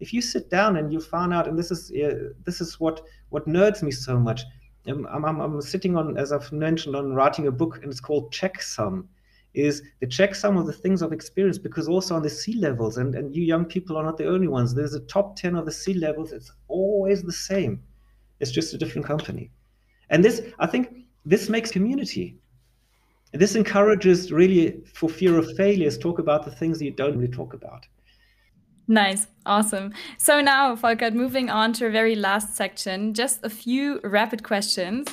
If you sit down and you find out, and this is what nerds me so much. I'm sitting on, as I've mentioned, on writing a book, and it's called Checksum. Is the checksum of the things of experience, because also on the sea levels, and you young people are not the only ones, there's a top 10 of the sea levels. It's always the same. It's just a different company. And this, I think, this makes community. And this encourages really, for fear of failures, talk about the things that you don't really talk about. Nice. Awesome. So now, Volkert, moving on to our very last section, just a few rapid questions.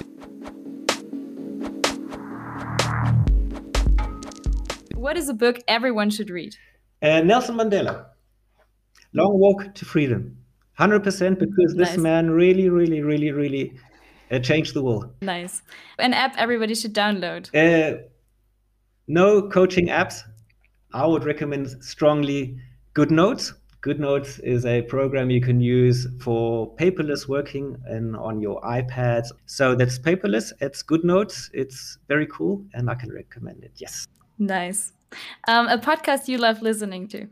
What is a book everyone should read? Nelson Mandela, Long Walk to Freedom, 100%, because this man really changed the world. Nice. An app everybody should download? No coaching apps. I would recommend strongly GoodNotes. GoodNotes is a program you can use for paperless working and on your iPads. So that's paperless. It's GoodNotes. It's very cool, and I can recommend it. Yes. Nice. A podcast you love listening to?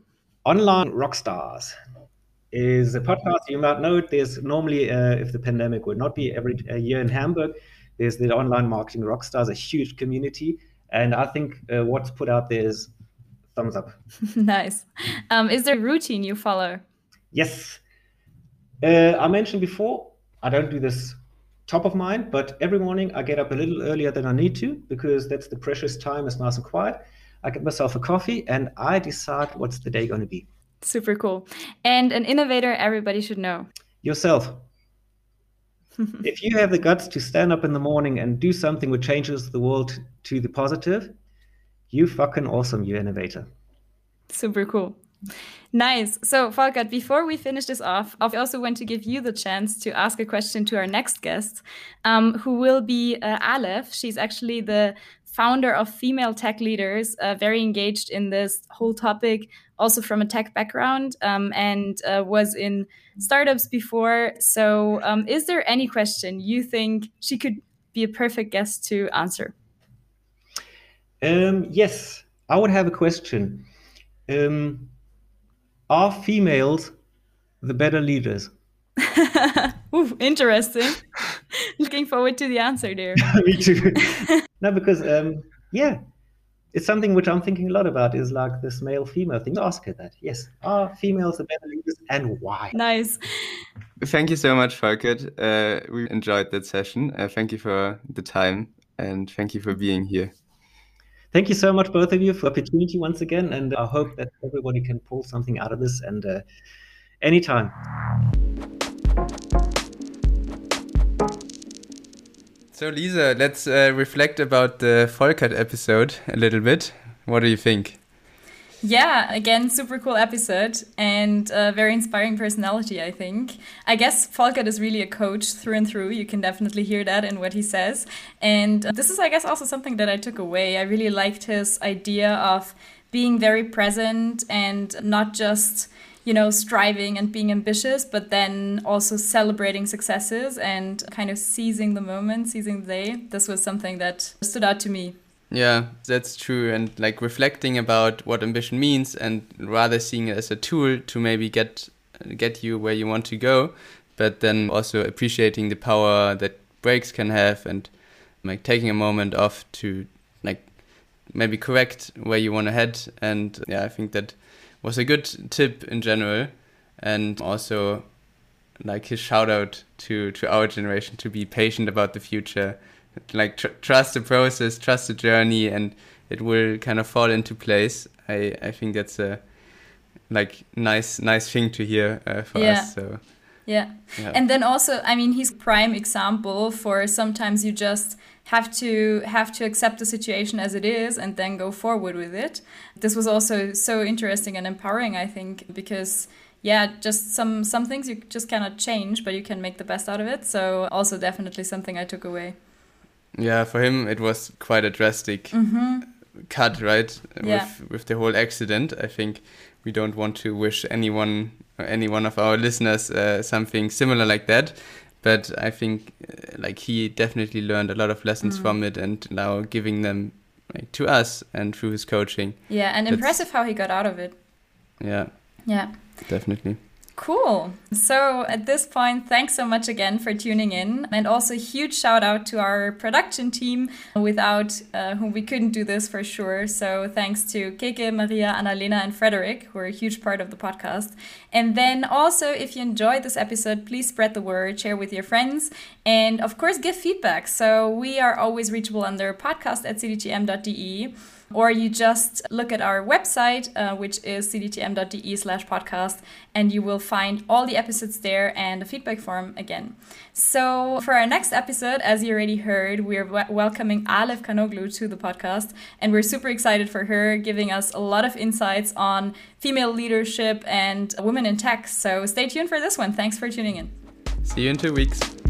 Online Rockstars is a podcast you might know. There's normally, if the pandemic would not be, every year in Hamburg, there's the Online Marketing Rockstars, a huge community. And I think what's put out there is thumbs up. Nice. Is there a routine you follow? Yes. I mentioned before, I don't do this top of mind, but every morning I get up a little earlier than I need to, because that's the precious time, it's nice and quiet. I get myself a coffee and I decide what's the day going to be. Super cool. And an innovator everybody should know. Yourself. If you have the guts to stand up in the morning and do something which changes the world to the positive, you fucking awesome, you innovator. Super cool. Nice. So, Volkert, before we finish this off, I also want to give you the chance to ask a question to our next guest, who will be Alev. She's actually the founder of Female Tech Leaders, very engaged in this whole topic, also from a tech background, and was in startups before. So is there any question you think she could be a perfect guest to answer? Yes, I would have a question. Are females the better leaders? Ooh, interesting. Looking forward to the answer there. Me too. No, because, yeah, it's something which I'm thinking a lot about, is like this male-female thing. Ask her that. Yes. Are females the better leaders and why? Nice. Thank you so much, Volkert. We enjoyed that session. Thank you for the time and thank you for being here. Thank you so much, both of you, for the opportunity once again. And I hope that everybody can pull something out of this, and anytime. So, Lisa, let's reflect about the Volkert episode a little bit. What do you think? Yeah, again, super cool episode and a very inspiring personality, I think. I guess Volkert is really a coach through and through. You can definitely hear that in what he says. And this is, I guess, also something that I took away. I really liked his idea of being very present and not just, you know, striving and being ambitious, but then also celebrating successes and kind of seizing the moment, seizing the day. This was something that stood out to me. Yeah, that's true. And like reflecting about what ambition means and rather seeing it as a tool to maybe get you where you want to go, but then also appreciating the power that breaks can have, and like taking a moment off to like maybe correct where you want to head. And yeah, I think that was a good tip in general. And also like his shout out to our generation to be patient about the future. Like trust the process, trust the journey, and it will kind of fall into place. I think that's a like nice thing to hear for us. So yeah, and then also, I mean, he's a prime example for sometimes you just have to accept the situation as it is and then go forward with it. This was also so interesting and empowering, I think, because yeah, just some things you just cannot change, but you can make the best out of it. So also definitely something I took away. Yeah, for him it was quite a drastic cut, right? Yeah. With the whole accident. I think we don't want to wish anyone or any one of our listeners something similar like that. But I think like he definitely learned a lot of lessons from it, and now giving them like to us and through his coaching. Yeah, and impressive how he got out of it. Yeah. Yeah. Definitely. Cool. So at this point, thanks so much again for tuning in. And also a huge shout out to our production team, without whom we couldn't do this for sure. So thanks to Keke, Maria, Annalena and Frederick, who are a huge part of the podcast. And then also, if you enjoyed this episode, please spread the word, share with your friends, and of course, give feedback. So we are always reachable under podcast@cdtm.de. Or you just look at our website, which is cdtm.de/podcast, and you will find all the episodes there and a feedback form again. So for our next episode, as you already heard, we are welcoming Alev Kanoglu to the podcast, and we're super excited for her, giving us a lot of insights on female leadership and women in tech. So stay tuned for this one. Thanks for tuning in. See you in 2 weeks.